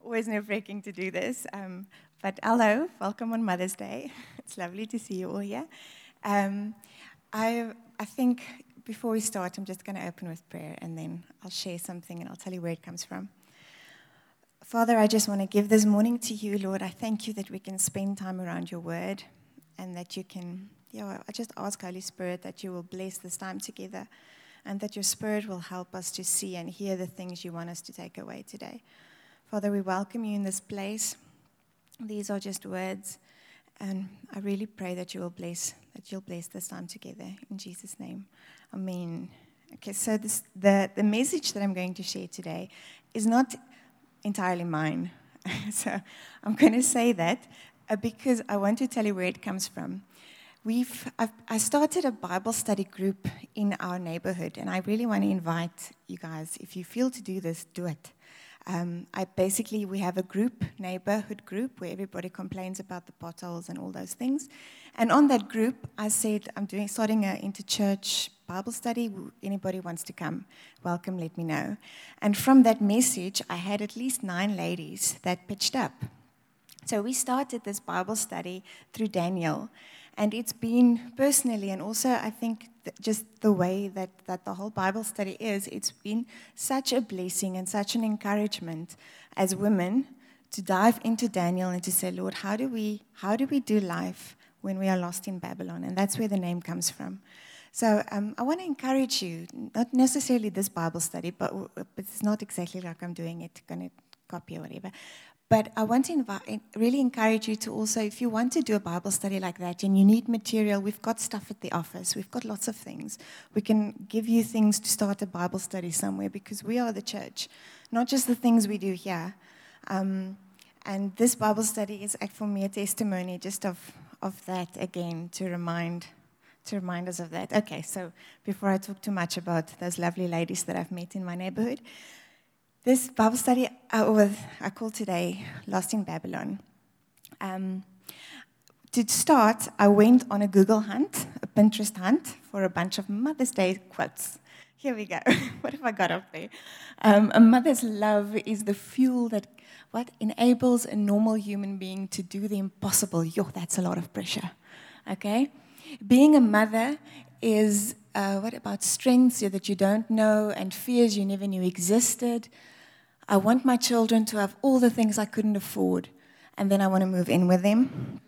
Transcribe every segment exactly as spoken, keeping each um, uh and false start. Always nerve-wracking to do this, um, but hello, welcome on Mother's Day. It's lovely to see you all here. Um, I I think before we start, I'm just going to open with prayer, and then I'll share something, and I'll tell you where it comes from. Father, I just want to give this morning to you, Lord. I thank you that we can spend time around your word, and that you can, you know, I just ask, Holy Spirit, that you will bless this time together, and that your Spirit will help us to see and hear the things you want us to take away today. Father, we welcome you in this place. These are just words, and I really pray that you will bless that you'll bless this time together. In Jesus' name, amen. Okay, so this, the the message that I'm going to share today is not entirely mine. So I'm going to say that because I want to tell you where it comes from. We've I've, I started a Bible study group in our neighborhood, and I really want to invite you guys. If you feel to do this, do it. Um, I basically, we have a group, neighborhood group, where everybody complains about the potholes and all those things. And on that group, I said, I'm doing starting an interchurch Bible study. Anybody wants to come, welcome, let me know. And from that message, I had at least nine ladies that pitched up. So we started this Bible study through Daniel. And it's been personally, and also I think just the way that, that the whole Bible study is, it's been such a blessing and such an encouragement as women to dive into Daniel and to say, Lord, how do we how do we do life when we are lost in Babylon? And that's where the name comes from. So um, I want to encourage you, not necessarily this Bible study, but, but it's not exactly like I'm doing it, going to copy or whatever. But I want to invite, really encourage you to also, if you want to do a Bible study like that and you need material, we've got stuff at the office. We've got lots of things. We can give you things to start a Bible study somewhere because we are the church, not just the things we do here. Um, and this Bible study is, for me, a testimony just of, of that again to remind to remind us of that. Okay, so before I talk too much about those lovely ladies that I've met in my neighborhood, this Bible study I, I call today Lost in Babylon. Um, to start, I went on a Google hunt, a Pinterest hunt, for a bunch of Mother's Day quotes. Here we go. What have I got up there? Um, a mother's love is the fuel that what enables a normal human being to do the impossible. Yo, that's a lot of pressure. Okay? Being a mother is, uh, what about strengths that you don't know and fears you never knew existed? I want my children to have all the things I couldn't afford, and then I want to move in with them.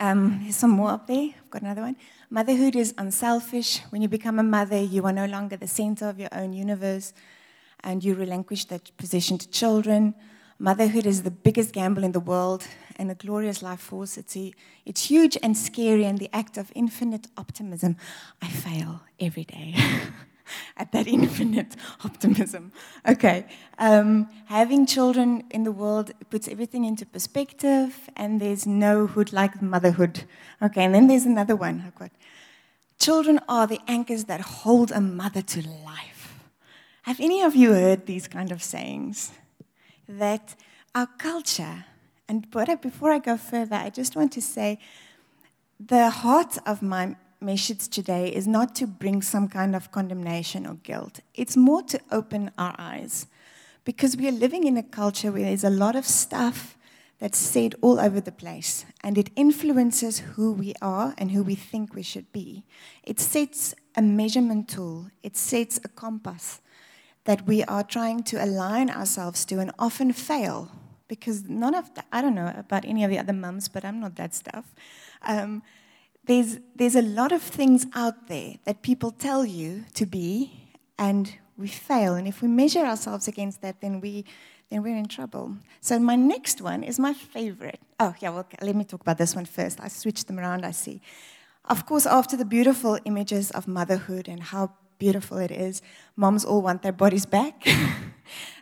Um, here's some more up there. I've got another one. Motherhood is unselfish. When you become a mother, you are no longer the center of your own universe, and you relinquish that position to children. Motherhood is the biggest gamble in the world and a glorious life force. It's, a, it's huge and scary, and the act of infinite optimism. I fail every day at that infinite optimism. Okay. Um, having children in the world puts everything into perspective, and there's no hood like motherhood. Okay, and then there's another one. I've got, children are the anchors that hold a mother to life. Have any of you heard these kind of sayings? That our culture, and before I go further, I just want to say the heart of my message today is not to bring some kind of condemnation or guilt. It's more to open our eyes, because we are living in a culture where there's a lot of stuff that's said all over the place, and it influences who we are and who we think we should be. It sets a measurement tool. It sets a compass that we are trying to align ourselves to, and often fail, because none of the, I don't know about any of the other mums, but I'm not that stuff. Um, there's there's a lot of things out there that people tell you to be, and we fail. And if we measure ourselves against that, then we then we're in trouble. So my next one is my favorite. Oh yeah, well let me talk about this one first. I switched them around. I see. Of course, after the beautiful images of motherhood and how beautiful it is. Moms all want their bodies back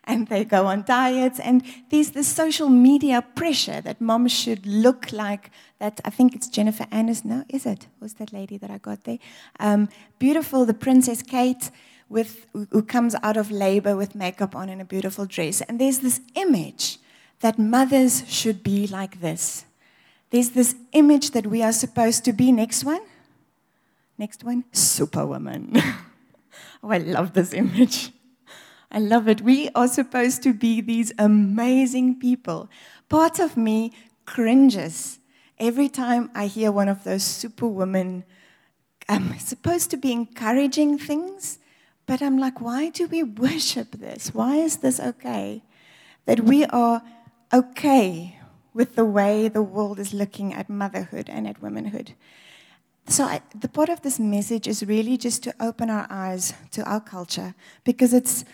and they go on diets. And there's this social media pressure that moms should look like that. I think it's Jennifer Aniston. No, is it? Who's that lady that I got there? Um, beautiful, the Princess Kate with who comes out of labor with makeup on and a beautiful dress. And there's this image that mothers should be like this. There's this image that we are supposed to be. Next one. Next one, Superwoman. Oh, I love this image. I love it. We are supposed to be these amazing people. Part of me cringes every time I hear one of those Superwoman, um, supposed to be encouraging things, but I'm like, why do we worship this? Why is this okay? That we are okay with the way the world is looking at motherhood and at womanhood. So I, the part of this message is really just to open our eyes to our culture, because it's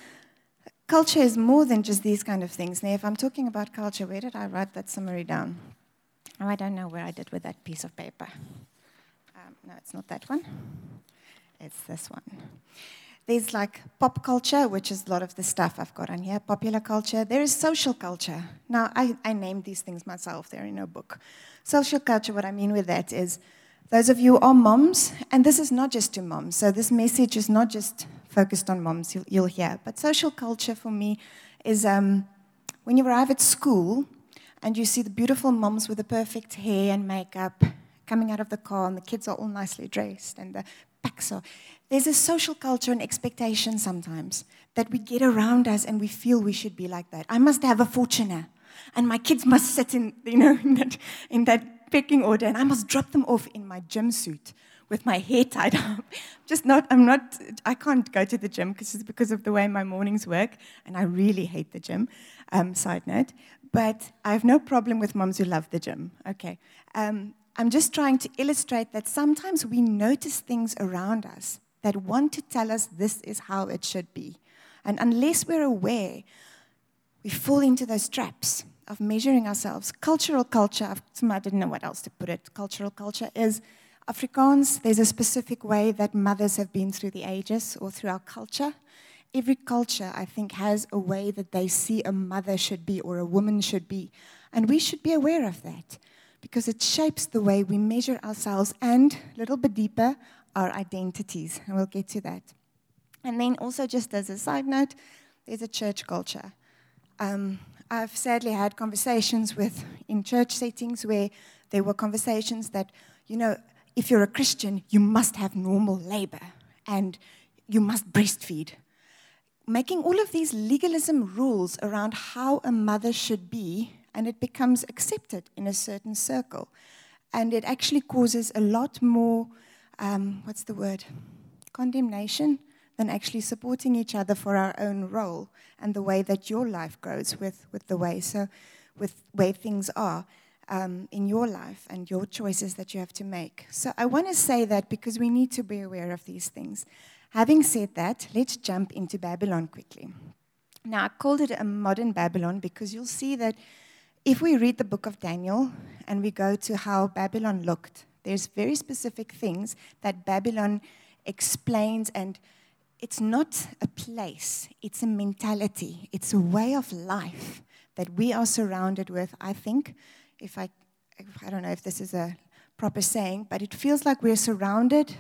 culture is more than just these kind of things. Now, if I'm talking about culture, where did I write that summary down? Oh, I don't know where I did with that piece of paper. Um, no, it's not that one. It's this one. There's like pop culture, which is a lot of the stuff I've got on here, popular culture. There is social culture. Now, I, I named these things myself. They're in a book. Social culture, what I mean with that is, those of you who are moms, and this is not just to moms, so this message is not just focused on moms, you'll, you'll hear. But social culture for me is um, when you arrive at school and you see the beautiful moms with the perfect hair and makeup coming out of the car and the kids are all nicely dressed and the packs are... There's a social culture and expectation sometimes that we get around us and we feel we should be like that. I must have a Fortuna and my kids must sit in, you know, in that... In that pecking order, and I must drop them off in my gym suit with my hair tied up. Just not, I'm not, I can't go to the gym because it's because of the way my mornings work, and I really hate the gym, um, side note. But I have no problem with moms who love the gym. Okay. Um, I'm just trying to illustrate that sometimes we notice things around us that want to tell us this is how it should be. And unless we're aware, we fall into those traps of measuring ourselves. Cultural culture, I didn't know what else to put it, cultural culture is Afrikaans. There's a specific way that mothers have been through the ages or through our culture. Every culture, I think, has a way that they see a mother should be or a woman should be. And we should be aware of that because it shapes the way we measure ourselves and, a little bit deeper, our identities. And we'll get to that. And then also, just as a side note, there's a church culture. Um, I've sadly had conversations with, in church settings where there were conversations that, you know, if you're a Christian, you must have normal labor and you must breastfeed. Making all of these legalism rules around how a mother should be, and it becomes accepted in a certain circle. And it actually causes a lot more, um, what's the word, condemnation, than actually supporting each other for our own role and the way that your life grows with, with the way so with where things are um, in your life and your choices that you have to make. So I want to say that because we need to be aware of these things. Having said that, let's jump into Babylon quickly. Now, I called it a modern Babylon because you'll see that if we read the book of Daniel and we go to how Babylon looked, there's very specific things that Babylon explains, and it's not a place, it's a mentality, it's a way of life that we are surrounded with, I think, if I, if, I don't know if this is a proper saying, but it feels like we're surrounded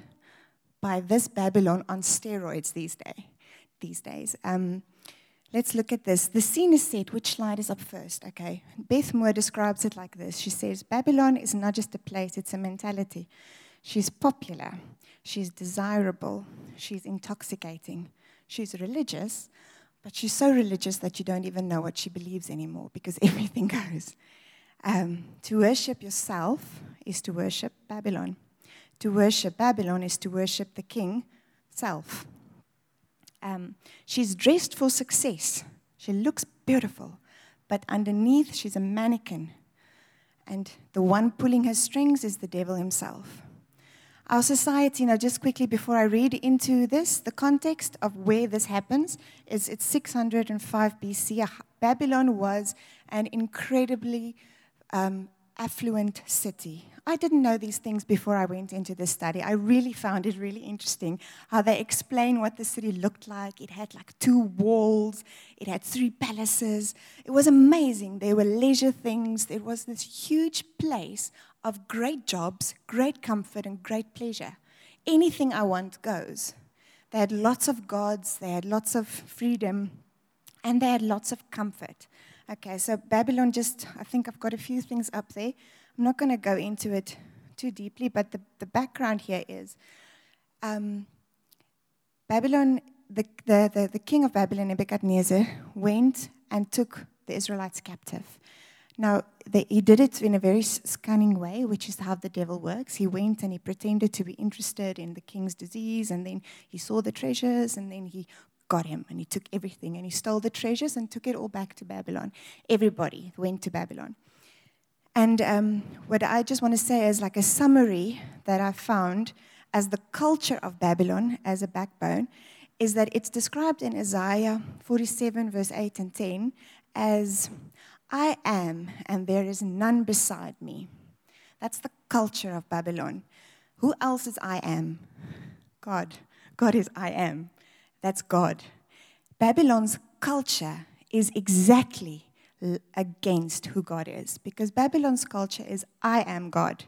by this Babylon on steroids these, day, these days. Um, let's look at this. The scene is set, which slide is up first? Okay. Beth Moore describes it like this. She says, Babylon is not just a place, it's a mentality. She's popular, she's desirable, she's intoxicating, she's religious, but she's so religious that you don't even know what she believes anymore because everything goes. Um, to worship yourself is to worship Babylon. To worship Babylon is to worship the king, self. Um, she's dressed for success. She looks beautiful, but underneath she's a mannequin. And the one pulling her strings is the devil himself. Our society, now just quickly before I read into this, the context of where this happens is it's six hundred five B C. Babylon was an incredibly um, affluent city. I didn't know these things before I went into this study. I really found it really interesting how they explain what the city looked like. It had like two walls. It had three palaces. It was amazing. There were leisure things. There was this huge place of great jobs, great comfort, and great pleasure. Anything I want goes. They had lots of gods. They had lots of freedom. And they had lots of comfort. Okay, so Babylon just, I think I've got a few things up there. I'm not going to go into it too deeply, but the, the background here is um, Babylon, the, the, the, the king of Babylon, Nebuchadnezzar, went and took the Israelites captive. Now, the, he did it in a very cunning way, which is how the devil works. He went and he pretended to be interested in the king's disease, and then he saw the treasures, and then he got him, and he took everything, and he stole the treasures and took it all back to Babylon. Everybody went to Babylon. And um, what I just want to say is like a summary that I found as the culture of Babylon as a backbone is that it's described in Isaiah forty-seven, verse eight and ten, as, I am, and there is none beside me. That's the culture of Babylon. Who else is I am? God. God is I am. That's God. Babylon's culture is exactly against who God is, because Babylon's culture is, I am God.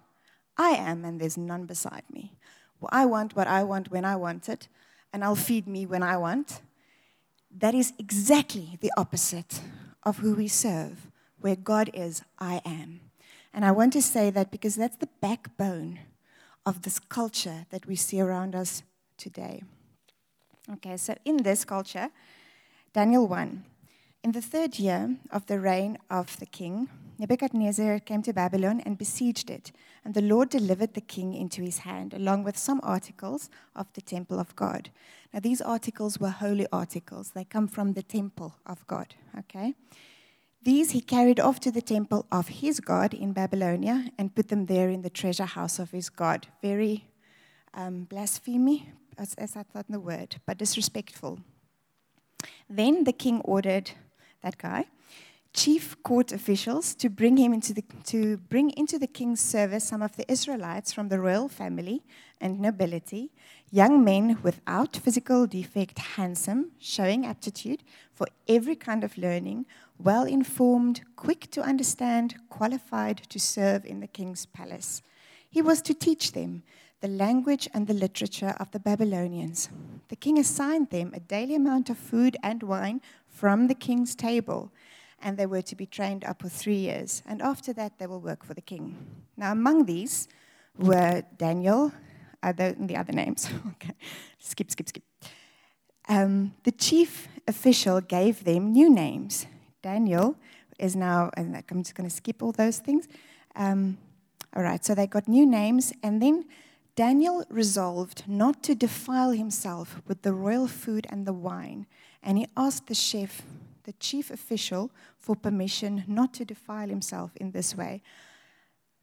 I am, and there's none beside me. Well, I want what I want when I want it, and I'll feed me when I want. That is exactly the opposite of who we serve, where God is, I am. And I want to say that because that's the backbone of this culture that we see around us today. Okay, so in this culture, Daniel one. In the third year of the reign of the king, Nebuchadnezzar came to Babylon and besieged it, and the Lord delivered the king into his hand, along with some articles of the temple of God. Now, these articles were holy articles. They come from the temple of God, okay? These he carried off to the temple of his God in Babylonia and put them there in the treasure house of his God. Very um, blasphemy, as, as I thought in the word, but disrespectful. Then the king ordered that guy, chief court officials, to bring him into the to bring into the king's service some of the Israelites from the royal family and nobility, young men without physical defect, handsome, showing aptitude for every kind of learning, well-informed, quick to understand, qualified to serve in the king's palace. He was to teach them the language and the literature of the Babylonians. The king assigned them a daily amount of food and wine from the king's table, and they were to be trained up for three years. And after that, they will work for the king. Now, among these were Daniel, uh, the, the other names. Okay, skip, skip, skip. Um, the chief official gave them new names. Daniel is now, and I'm just going to skip all those things. Um, all right, so they got new names, and then Daniel resolved not to defile himself with the royal food and the wine, and he asked the chef, the chief official, for permission not to defile himself in this way.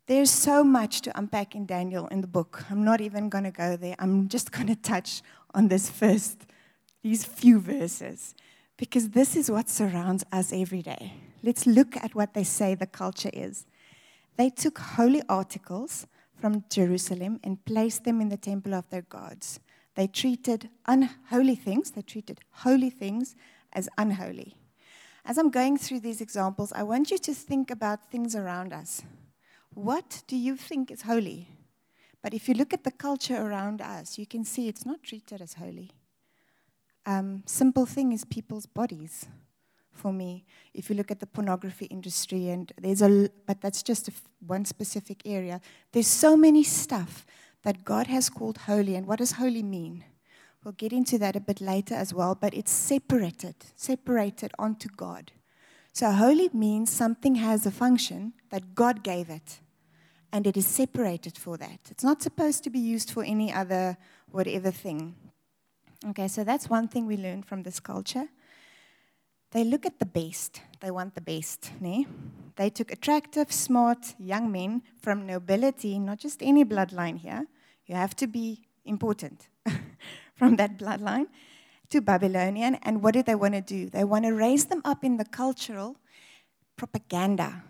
There's so much to unpack in Daniel in the book. I'm not even going to go there. I'm just going to touch on this first, these few verses, because this is what surrounds us every day. Let's look at what they say the culture is. They took holy articles from Jerusalem and placed them in the temple of their gods. They treated unholy things, they treated holy things as unholy. As I'm going through these examples, I want you to think about things around us. What do you think is holy? But if you look at the culture around us, you can see it's not treated as holy. Um, simple thing is people's bodies. For me, if you look at the pornography industry, and there's a, but that's just a, one specific area. There's so many stuff that God has called holy, and what does holy mean? We'll get into that a bit later as well, but it's separated, separated onto God. So holy means something has a function that God gave it, and it is separated for that. It's not supposed to be used for any other whatever thing. Okay, so that's one thing we learned from this culture. They look at the best. They want the best. Ne? They took attractive, smart, young men from nobility, not just any bloodline here. You have to be important from that bloodline, to Babylonian. And what do they want to do? They want to raise them up in the cultural propaganda.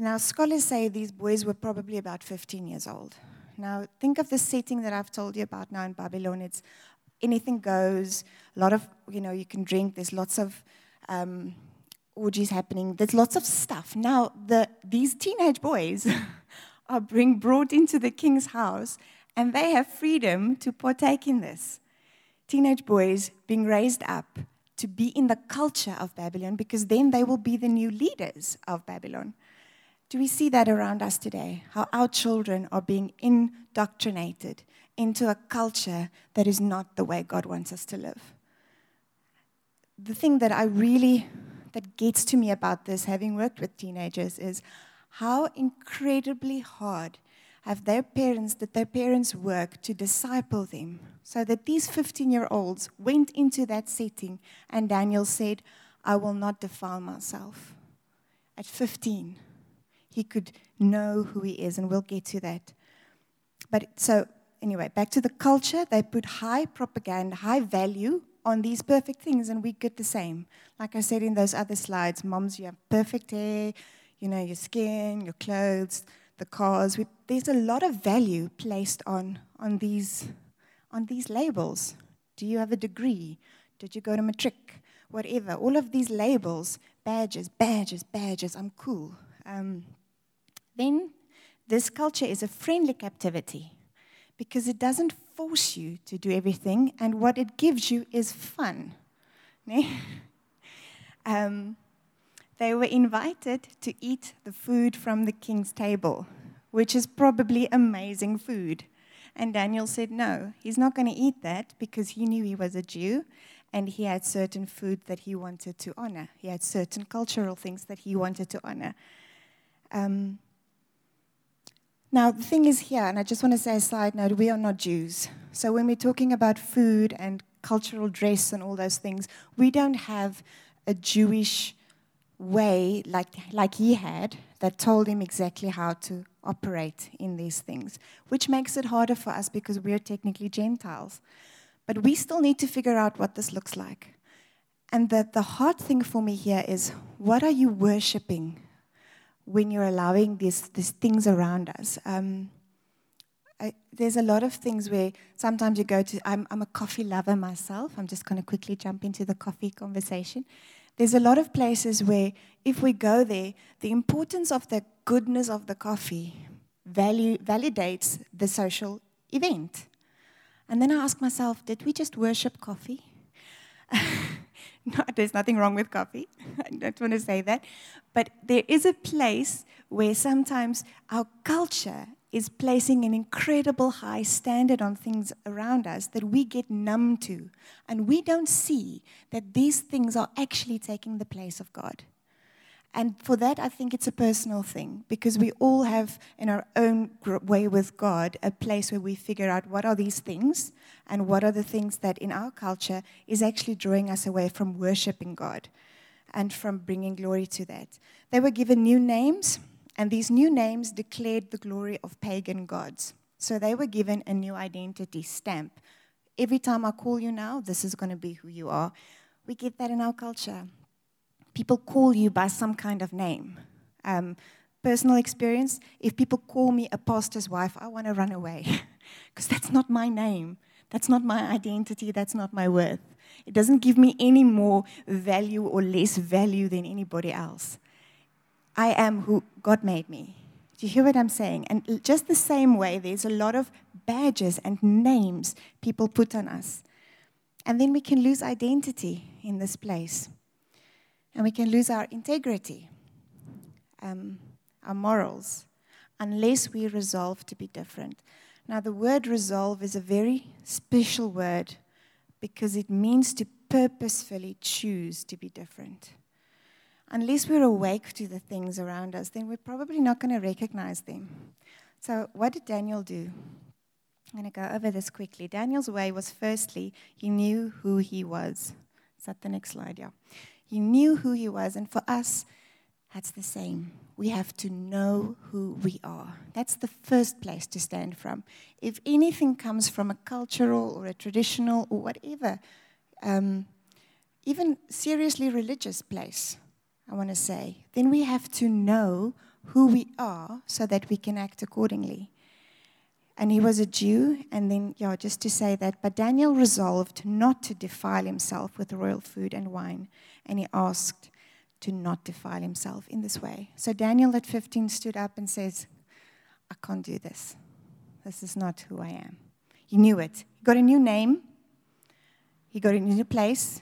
now scholars say these boys were probably about fifteen years old. Now, think of the setting that I've told you about now in Babylon. It's anything goes. A lot of, you know, you can drink. There's lots of um, orgies happening. There's lots of stuff. Now, the these teenage boys are being brought into the king's house, and they have freedom to partake in this. Teenage boys being raised up to be in the culture of Babylon, because then they will be the new leaders of Babylon. Do we see that around us today? How our children are being indoctrinated into a culture that is not the way God wants us to live. The thing that I really, that gets to me about this, having worked with teenagers, is how incredibly hard have their parents, did their parents work to disciple them, so that these fifteen-year-olds went into that setting and Daniel said, I will not defile myself. At fifteen. He could know who he is, and we'll get to that. But so, anyway, back to the culture. They put high propaganda, high value on these perfect things, and we get the same. Like I said in those other slides, moms, you have perfect hair, you know, your skin, your clothes, the cars. We, there's a lot of value placed on, on, these, on these labels. Do you have a degree? Did you go to matric? Whatever. All of these labels, badges, badges, badges. I'm cool. Um, Then this culture is a friendly captivity, because it doesn't force you to do everything, and what it gives you is fun. um, they were invited to eat the food from the king's table, which is probably amazing food. And Daniel said no, he's not going to eat that, because he knew he was a Jew, and he had certain food that he wanted to honor. He had certain cultural things that he wanted to honor. Um, Now, the thing is here, and I just want to say a side note, we are not Jews. So when we're talking about food and cultural dress and all those things, we don't have a Jewish way like, like he had that told him exactly how to operate in these things, which makes it harder for us because we are technically Gentiles. But we still need to figure out what this looks like. And the, the hard thing for me here is, what are you worshipping when you're allowing these, these things around us? Um, I, there's a lot of things where sometimes you go to, I'm, I'm a coffee lover myself. I'm just going to quickly jump into the coffee conversation. There's a lot of places where if we go there, the importance of the goodness of the coffee value, validates the social event. And then I ask myself, did we just worship coffee? No, there's nothing wrong with coffee. I don't want to say that. But there is a place where sometimes our culture is placing an incredible high standard on things around us that we get numb to. And we don't see that these things are actually taking the place of God. And for that, I think it's a personal thing, because we all have, in our own way with God, a place where we figure out what are these things and what are the things that in our culture is actually drawing us away from worshiping God and from bringing glory to that. They were given new names, and these new names declared the glory of pagan gods. So they were given a new identity stamp. Every time I call you now, this is going to be who you are. We get that in our culture. People call you by some kind of name. Um, personal experience, if people call me a pastor's wife, I want to run away, because that's not my name. That's not my identity. That's not my worth. It doesn't give me any more value or less value than anybody else. I am who God made me. Do you hear what I'm saying? And just the same way, there's a lot of badges and names people put on us. And then we can lose identity in this place. And we can lose our integrity, um, our morals, unless we resolve to be different. Now, the word resolve is a very special word, because it means to purposefully choose to be different. Unless we're awake to the things around us, then we're probably not going to recognize them. So what did Daniel do? I'm going to go over this quickly. Daniel's way was, firstly, he knew who he was. Is that the next slide? Yeah. He knew who he was, and for us, that's the same. We have to know who we are. That's the first place to stand from. If anything comes from a cultural or a traditional or whatever, um, even seriously religious place, I want to say, then we have to know who we are so that we can act accordingly. And he was a Jew, and then, yeah, just to say that, but Daniel resolved not to defile himself with royal food and wine, and he asked to not defile himself in this way. So Daniel at fifteen stood up and says, I can't do this. This is not who I am. He knew it. He got a new name. He got a new place,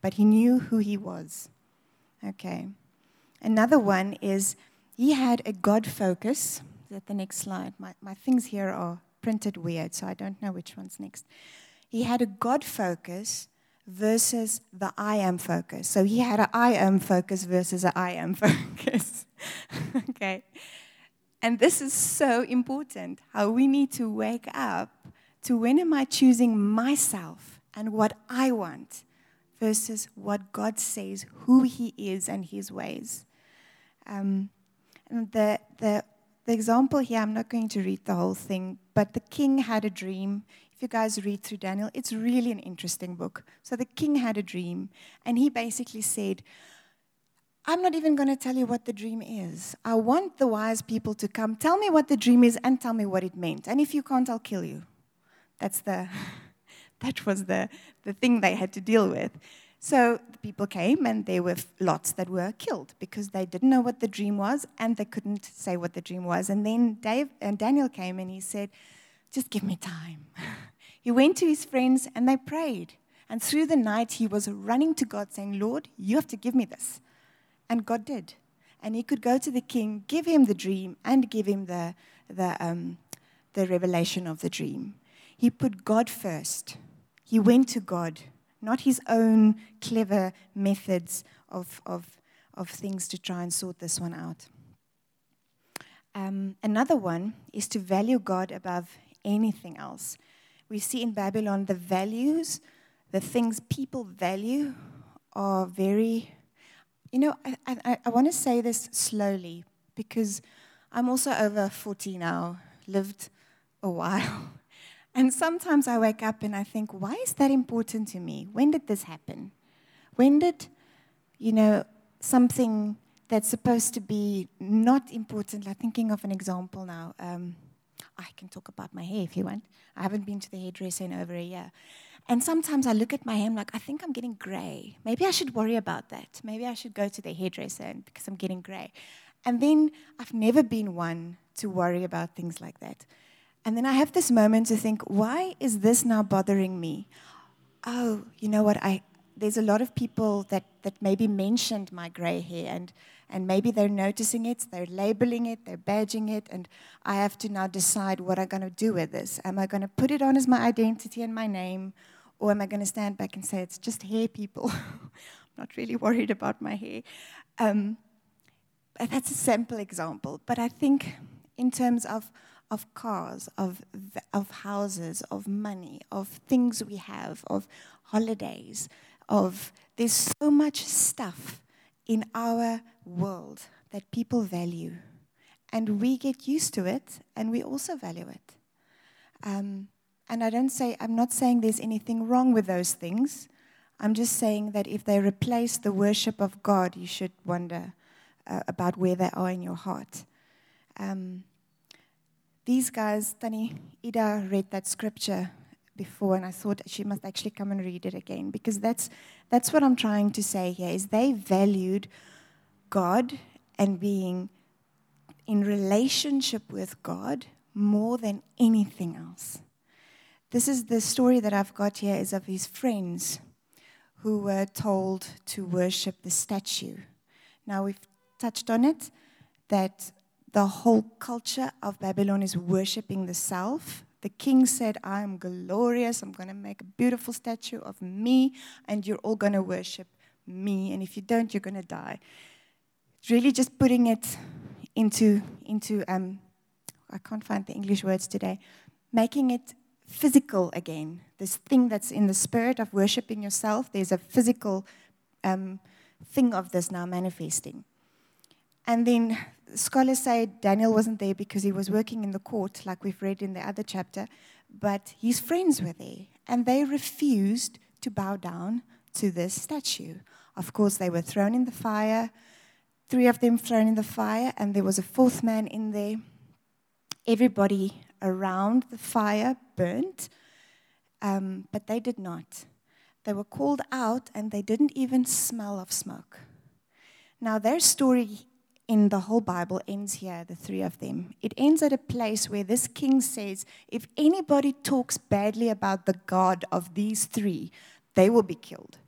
but he knew who he was. Okay. Another one is he had a God focus. Is that the next slide? My, my things here are printed weird, so I don't know which one's next. He had a God focus versus the I am focus. So he had an I am focus versus an I am focus. Okay. And this is so important, how we need to wake up to when am I choosing myself and what I want versus what God says, who he is and his ways. Um, and the, the, the example here, I'm not going to read the whole thing, but the king had a dream. If you guys read through Daniel, it's really an interesting book. So the king had a dream, and he basically said, I'm not even going to tell you what the dream is. I want the wise people to come. Tell me what the dream is and tell me what it meant. And if you can't, I'll kill you. That's the, that was the, the thing they had to deal with. So the people came, and there were lots that were killed because they didn't know what the dream was and they couldn't say what the dream was. And then Dave, and Daniel came and he said, just give me time. He went to his friends and they prayed. And through the night, he was running to God saying, Lord, you have to give me this. And God did. And he could go to the king, give him the dream, and give him the the, um, the revelation of the dream. He put God first. He went to God, not his own clever methods of, of, of things to try and sort this one out. Um, another one is to value God above anything else. We see in Babylon the values, the things people value are very... You know, I, I, I want to say this slowly because I'm also over forty now, lived a while. And sometimes I wake up and I think, why is that important to me? When did this happen? When did, you know, something that's supposed to be not important, like thinking of an example now. Um, I can talk about my hair if you want. I haven't been to the hairdresser in over a year. And sometimes I look at my hair, I'm like, I think I'm getting gray. Maybe I should worry about that. Maybe I should go to the hairdresser and, because I'm getting gray. And then I've never been one to worry about things like that. And then I have this moment to think, why is this now bothering me? Oh, you know what? I there's a lot of people that, that maybe mentioned my gray hair, and, and maybe they're noticing it, they're labeling it, they're badging it, and I have to now decide what I'm going to do with this. Am I going to put it on as my identity and my name? Or am I going to stand back and say, it's just hair, people? I'm not really worried about my hair. Um, that's a simple example. But I think in terms of, of cars, of, of houses, of money, of things we have, of holidays, of there's so much stuff in our world that people value. And we get used to it, and we also value it. Um, And I don't say, I'm not saying there's anything wrong with those things. I'm just saying that if they replace the worship of God, you should wonder uh, about where they are in your heart. Um, these guys, Tani Ida read that scripture before, and I thought she must actually come and read it again, because that's that's what I'm trying to say here, is they valued God and being in relationship with God more than anything else. This is the story that I've got here is of his friends who were told to worship the statue. Now, we've touched on it, that the whole culture of Babylon is worshipping the self. The king said, I am glorious. I'm going to make a beautiful statue of me, and you're all going to worship me. And if you don't, you're going to die. It's really just putting it into, into um, I can't find the English words today, making it physical again, this thing that's in the spirit of worshiping yourself, there's a physical um, thing of this now manifesting. And then scholars say Daniel wasn't there because he was working in the court, like we've read in the other chapter, but his friends were there, and they refused to bow down to this statue. Of course, they were thrown in the fire. three of them thrown in the fire, and there was a fourth man in there. Everybody around the fire burnt, um, but they did not. They were called out, and they didn't even smell of smoke. Now, their story in the whole Bible ends here, the three of them. It ends at a place where this king says, if anybody talks badly about the God of these three, they will be killed.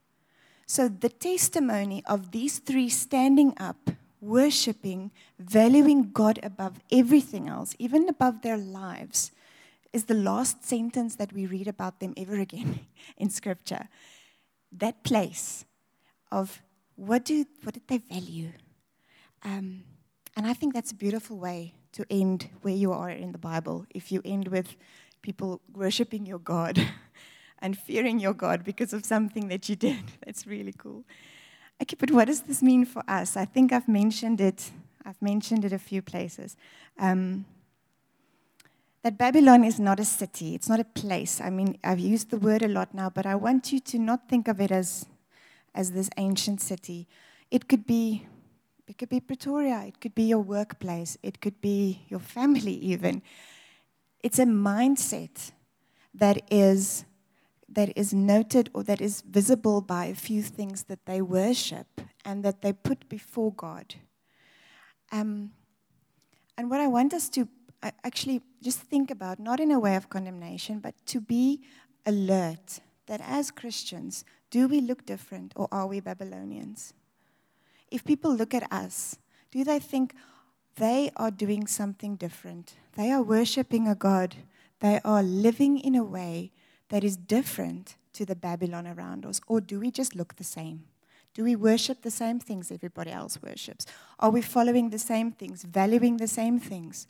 So the testimony of these three standing up, worshiping, valuing God above everything else, even above their lives, is the last sentence that we read about them ever again in Scripture. That place of what do what did they value? Um, and I think that's a beautiful way to end where you are in the Bible, if you end with people worshiping your God and fearing your God because of something that you did. That's really cool. Okay, but what does this mean for us? I think I've mentioned it. I've mentioned it a few places. Um, that Babylon is not a city. It's not a place. I mean, I've used the word a lot now, but I want you to not think of it as, as this ancient city. It could be... It could be Pretoria, it could be your workplace, it could be your family even. It's a mindset that is that is noted or that is visible by a few things that they worship and that they put before God. Um, and what I want us to actually just think about, not in a way of condemnation, but to be alert that as Christians, do we look different or are we Babylonians? If people look at us, do they think they are doing something different? They are worshiping a God. They are living in a way that is different to the Babylon around us. Or do we just look the same? Do we worship the same things everybody else worships? Are we following the same things, valuing the same things?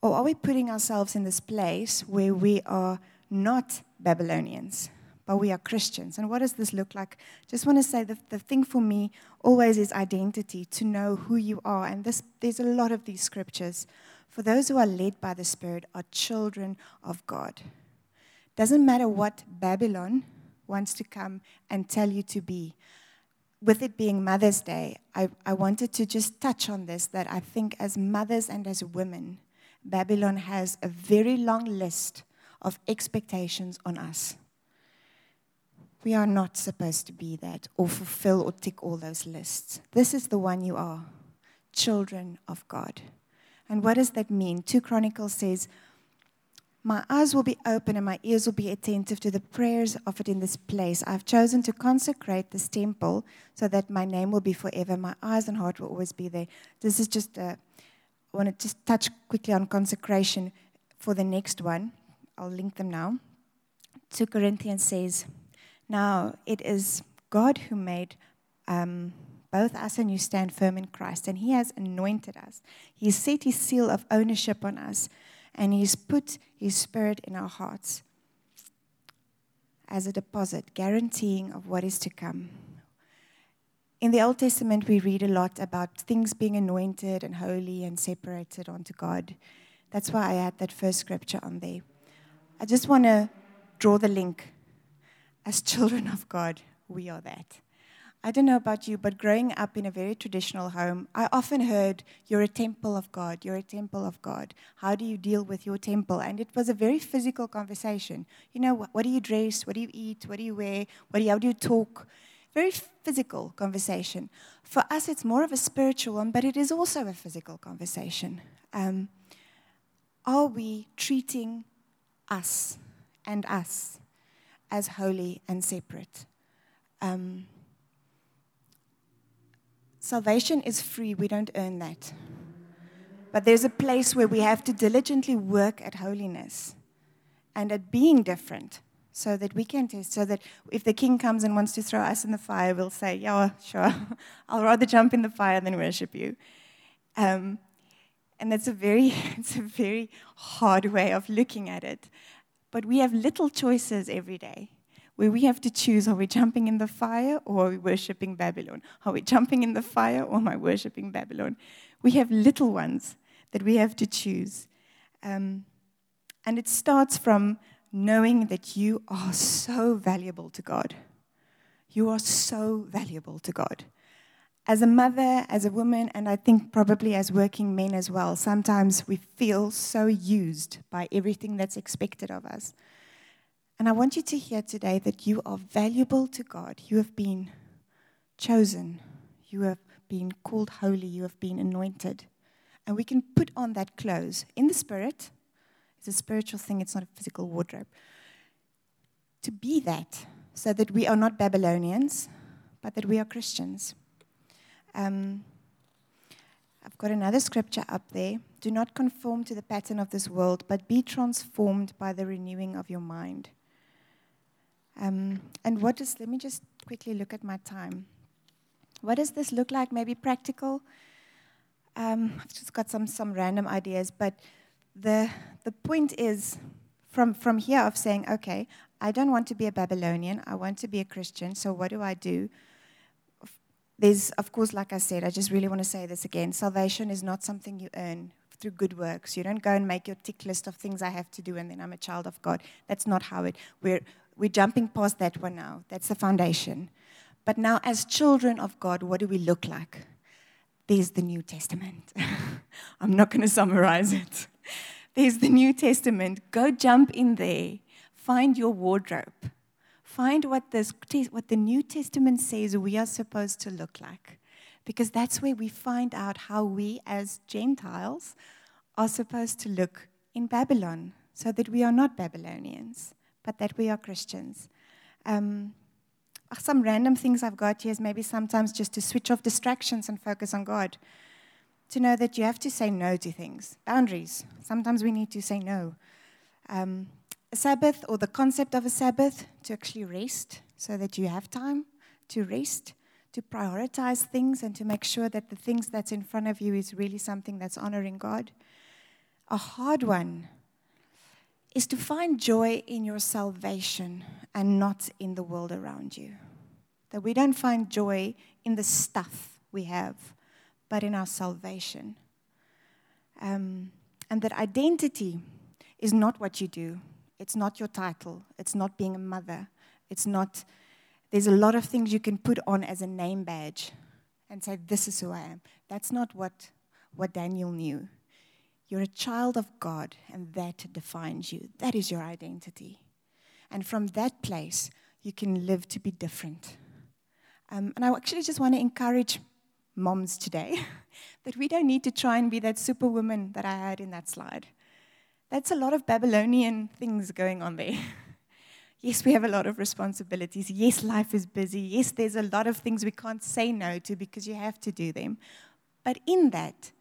Or are we putting ourselves in this place where we are not Babylonians? But we are Christians. And what does this look like? Just want to say that the thing for me always is identity, to know who you are. And this, there's a lot of these scriptures. For those who are led by the Spirit are children of God. Doesn't matter what Babylon wants to come and tell you to be. With it being Mother's Day, I, I wanted to just touch on this, that I think as mothers and as women, Babylon has a very long list of expectations on us. We are not supposed to be that or fulfill or tick all those lists. This is the one you are, children of God. And what does that mean? Second Chronicles says, my eyes will be open and my ears will be attentive to the prayers offered in this place. I've chosen to consecrate this temple so that my name will be forever. My eyes and heart will always be there. This is just, a, I want to just touch quickly on consecration for the next one. I'll link them now. Second Corinthians says, now, it is God who made um, both us and you stand firm in Christ, and He has anointed us. He set His seal of ownership on us, and He's put His Spirit in our hearts as a deposit, guaranteeing of what is to come. In the Old Testament, we read a lot about things being anointed and holy and separated unto God. That's why I had that first scripture on there. I just want to draw the link. As children of God, we are that. I don't know about you, but growing up in a very traditional home, I often heard, you're a temple of God, you're a temple of God. How do you deal with your temple? And it was a very physical conversation. You know, what, what do you dress? What do you eat? What do you wear? What do you, how do you talk? Very physical conversation. For us, it's more of a spiritual one, but it is also a physical conversation. Um, are we treating us and us as holy and separate? Um, salvation is free. We don't earn that. But there's a place where we have to diligently work at holiness and at being different so that we can test, so that if the king comes and wants to throw us in the fire, we'll say, yeah, sure, I'll rather jump in the fire than worship you. Um, and that's a very, it's a very hard way of looking at it. But we have little choices every day where we have to choose, are we jumping in the fire or are we worshipping Babylon? Are we jumping in the fire or am I worshipping Babylon? We have little ones that we have to choose. Um, and it starts from knowing that you are so valuable to God. You are so valuable to God. as a mother, as a woman, and I think probably as working men as well, sometimes we feel so used by everything that's expected of us. And I want you to hear today that you are valuable to God. You have been chosen. You have been called holy. You have been anointed. And we can put on that clothes in the spirit. It's a spiritual thing. It's not a physical wardrobe. To be that, so that we are not Babylonians, but that we are Christians. Um, I've got another scripture up there. Do not conform to the pattern of this world, but be transformed by the renewing of your mind. Um, and what does, let me just quickly look at my time. What does this look like? Maybe practical. Um, I've just got some some random ideas, but the the point is from from here of saying, okay, I don't want to be a Babylonian. I want to be a Christian. So what do I do? There's, of course, like I said, I just really want to say this again. Salvation is not something you earn through good works. You don't go and make your tick list of things I have to do and then I'm a child of God. That's not how it, we're, we're jumping past that one now. That's the foundation. But now as children of God, what do we look like? There's the New Testament. I'm not going to summarize it. There's the New Testament. Go jump in there. Find your wardrobe. Find what, this, what the New Testament says we are supposed to look like. Because that's where we find out how we as Gentiles are supposed to look in Babylon. So that we are not Babylonians, but that we are Christians. Um, some random things I've got here is maybe sometimes just to switch off distractions and focus on God. To know that you have to say no to things. Boundaries. Sometimes we need to say no. Um, A Sabbath, or the concept of a Sabbath, to actually rest so that you have time to rest, to prioritize things and to make sure that the things that's in front of you is really something that's honoring God. A hard one is to find joy in your salvation and not in the world around you. That we don't find joy in the stuff we have, but in our salvation. Um, and that identity is not what you do. It's not your title. It's not being a mother. It's not, there's a lot of things you can put on as a name badge and say, this is who I am. That's not what, what Daniel knew. You're a child of God, and that defines you. That is your identity. And from that place, you can live to be different. Um, and I actually just want to encourage moms today that we don't need to try and be that superwoman that I had in that slide. That's a lot of Babylonian things going on there. Yes, we have a lot of responsibilities. Yes, life is busy. Yes, there's a lot of things we can't say no to because you have to do them. But in that,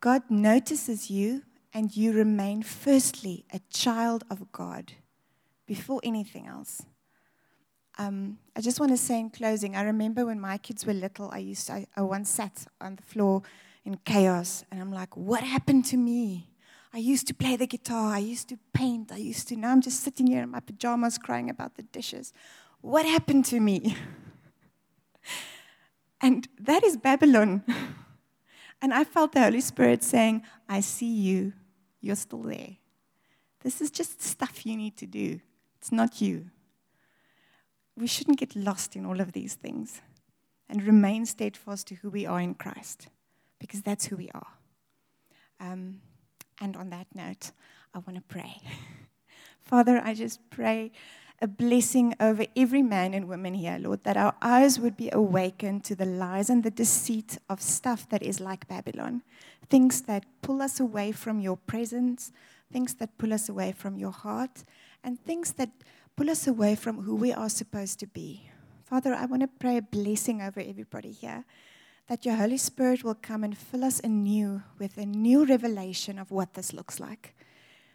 God notices you and you remain firstly a child of God before anything else. Um, I just want to say in closing, I remember when my kids were little, I used to, I, I once sat on the floor in chaos and I'm like, what happened to me? I used to play the guitar, I used to paint, I used to, now I'm just sitting here in my pajamas crying about the dishes. What happened to me? And that is Babylon. And I felt the Holy Spirit saying, I see you, you're still there. This is just stuff you need to do. It's not you. We shouldn't get lost in all of these things and remain steadfast to who we are in Christ, because that's who we are. Um... And on that note, I want to pray. Father, I just pray a blessing over every man and woman here, Lord, that our eyes would be awakened to the lies and the deceit of stuff that is like Babylon, things that pull us away from your presence, things that pull us away from your heart, and things that pull us away from who we are supposed to be. Father, I want to pray a blessing over everybody here, that your Holy Spirit will come and fill us anew with a new revelation of what this looks like.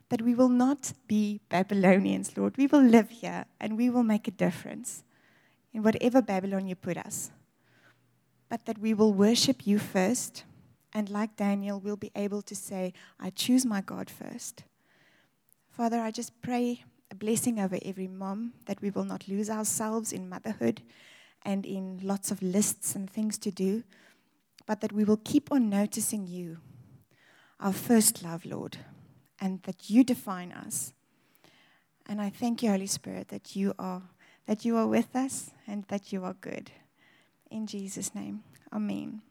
That we will not be Babylonians, Lord. We will live here and we will make a difference in whatever Babylon you put us. But that we will worship you first, and like Daniel, we'll be able to say, I choose my God first. Father, I just pray a blessing over every mom, that we will not lose ourselves in motherhood and in lots of lists and things to do, but that we will keep on noticing you, our first love, Lord, and that you define us. And I thank you, Holy Spirit, that you are that you are with us and that you are good. In Jesus' name, Amen.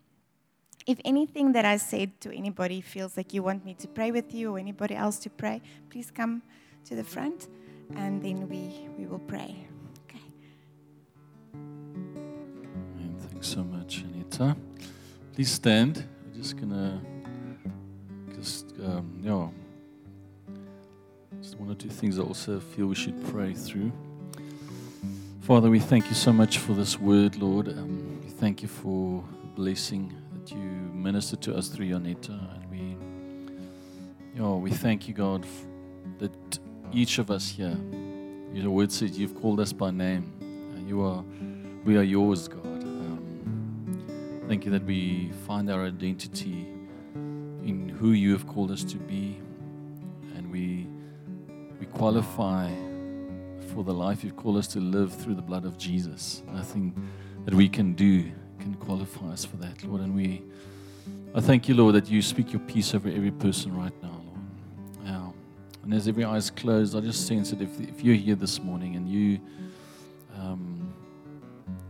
If anything that I said to anybody feels like you want me to pray with you or anybody else to pray, please come to the front and then we, we will pray. Okay. And thanks so much, Anita. Please stand. We're just going to just, um, yeah, just one or two things I also feel we should pray through. Father, we thank you so much for this word, Lord. Um, we thank you for the blessing that you minister to us through Anita. And we, you know, we thank you, God, f- that each of us here, your word says you've called us by name. Uh, you are, we are yours, God. Um, thank you that we find our identity in who you have called us to be. And we, we qualify for the life you've called us to live through the blood of Jesus. Nothing that we can do can qualify us for that, Lord. And we, I thank you, Lord, that you speak your peace over every person right now, Lord. Now, and as every eye is closed, I just sense that if, if you're here this morning and you, um,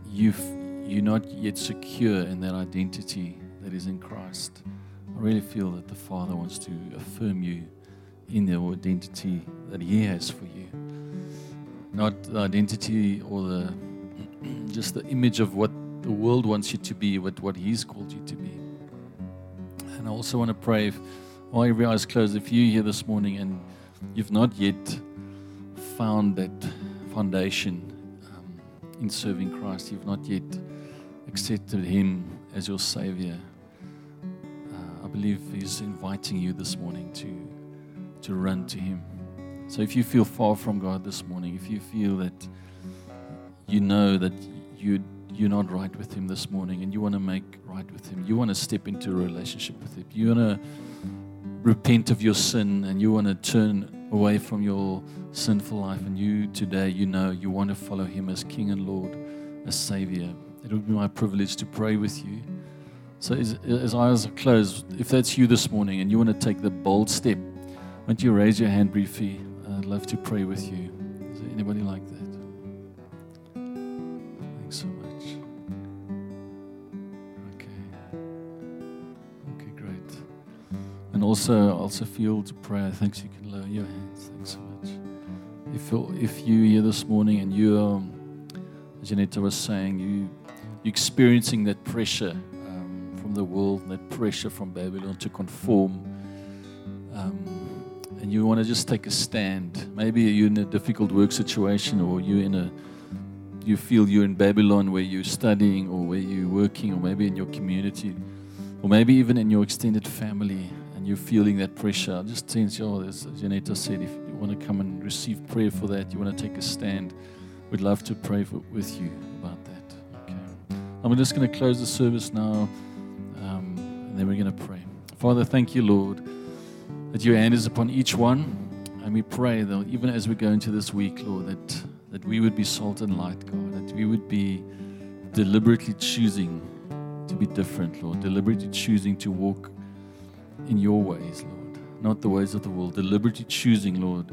you've, you're not yet secure in that identity that is in Christ, I really feel that the Father wants to affirm you in the identity that He has for you. Not the identity or the just the image of what the world wants you to be, but what He's called you to be. And I also want to pray, if, while every eye is closed, if you're here this morning and you've not yet found that foundation um, in serving Christ, you've not yet accepted Him as your Savior, uh, I believe He's inviting you this morning to to run to Him. So if you feel far from God this morning, if you feel that you know that you, you're not right with Him this morning and you want to make right with Him, you want to step into a relationship with Him, you want to repent of your sin and you want to turn away from your sinful life, and you today, you know, you want to follow Him as King and Lord, as Savior, it would be my privilege to pray with you. So as, as eyes are closed, if that's you this morning and you want to take the bold step, why don't you raise your hand briefly? I'd love to pray with you. Is there anybody like that? Thanks so much. Okay. Okay, great. And also, also feel to pray. Thanks. You can lower your hands. Thanks so much. If you're, if you're here this morning and you are, as Janetta was saying, you, you're experiencing that pressure um, from the world, that pressure from Babylon to conform, um, and you want to just take a stand. Maybe you're in a difficult work situation, or you're in a, you feel you're in Babylon where you're studying or where you're working, or maybe in your community, or maybe even in your extended family, and you're feeling that pressure. I just sense, oh, as Janetta said, if you want to come and receive prayer for that, you want to take a stand, we'd love to pray for, with you about that. Okay. I'm just going to close the service now, um, and then we're going to pray. Father, thank you, Lord, that your hand is upon each one, and we pray that even as we go into this week, Lord, that, that we would be salt and light, God, that we would be deliberately choosing to be different, Lord, deliberately choosing to walk in your ways, Lord, not the ways of the world, deliberately choosing, Lord,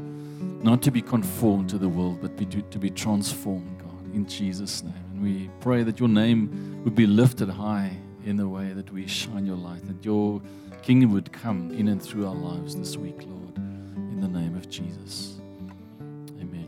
not to be conformed to the world, but be to, to be transformed, God, in Jesus' name. And we pray that your name would be lifted high in the way that we shine your light, that your kingdom would come in and through our lives this week, Lord, in the name of Jesus. Amen.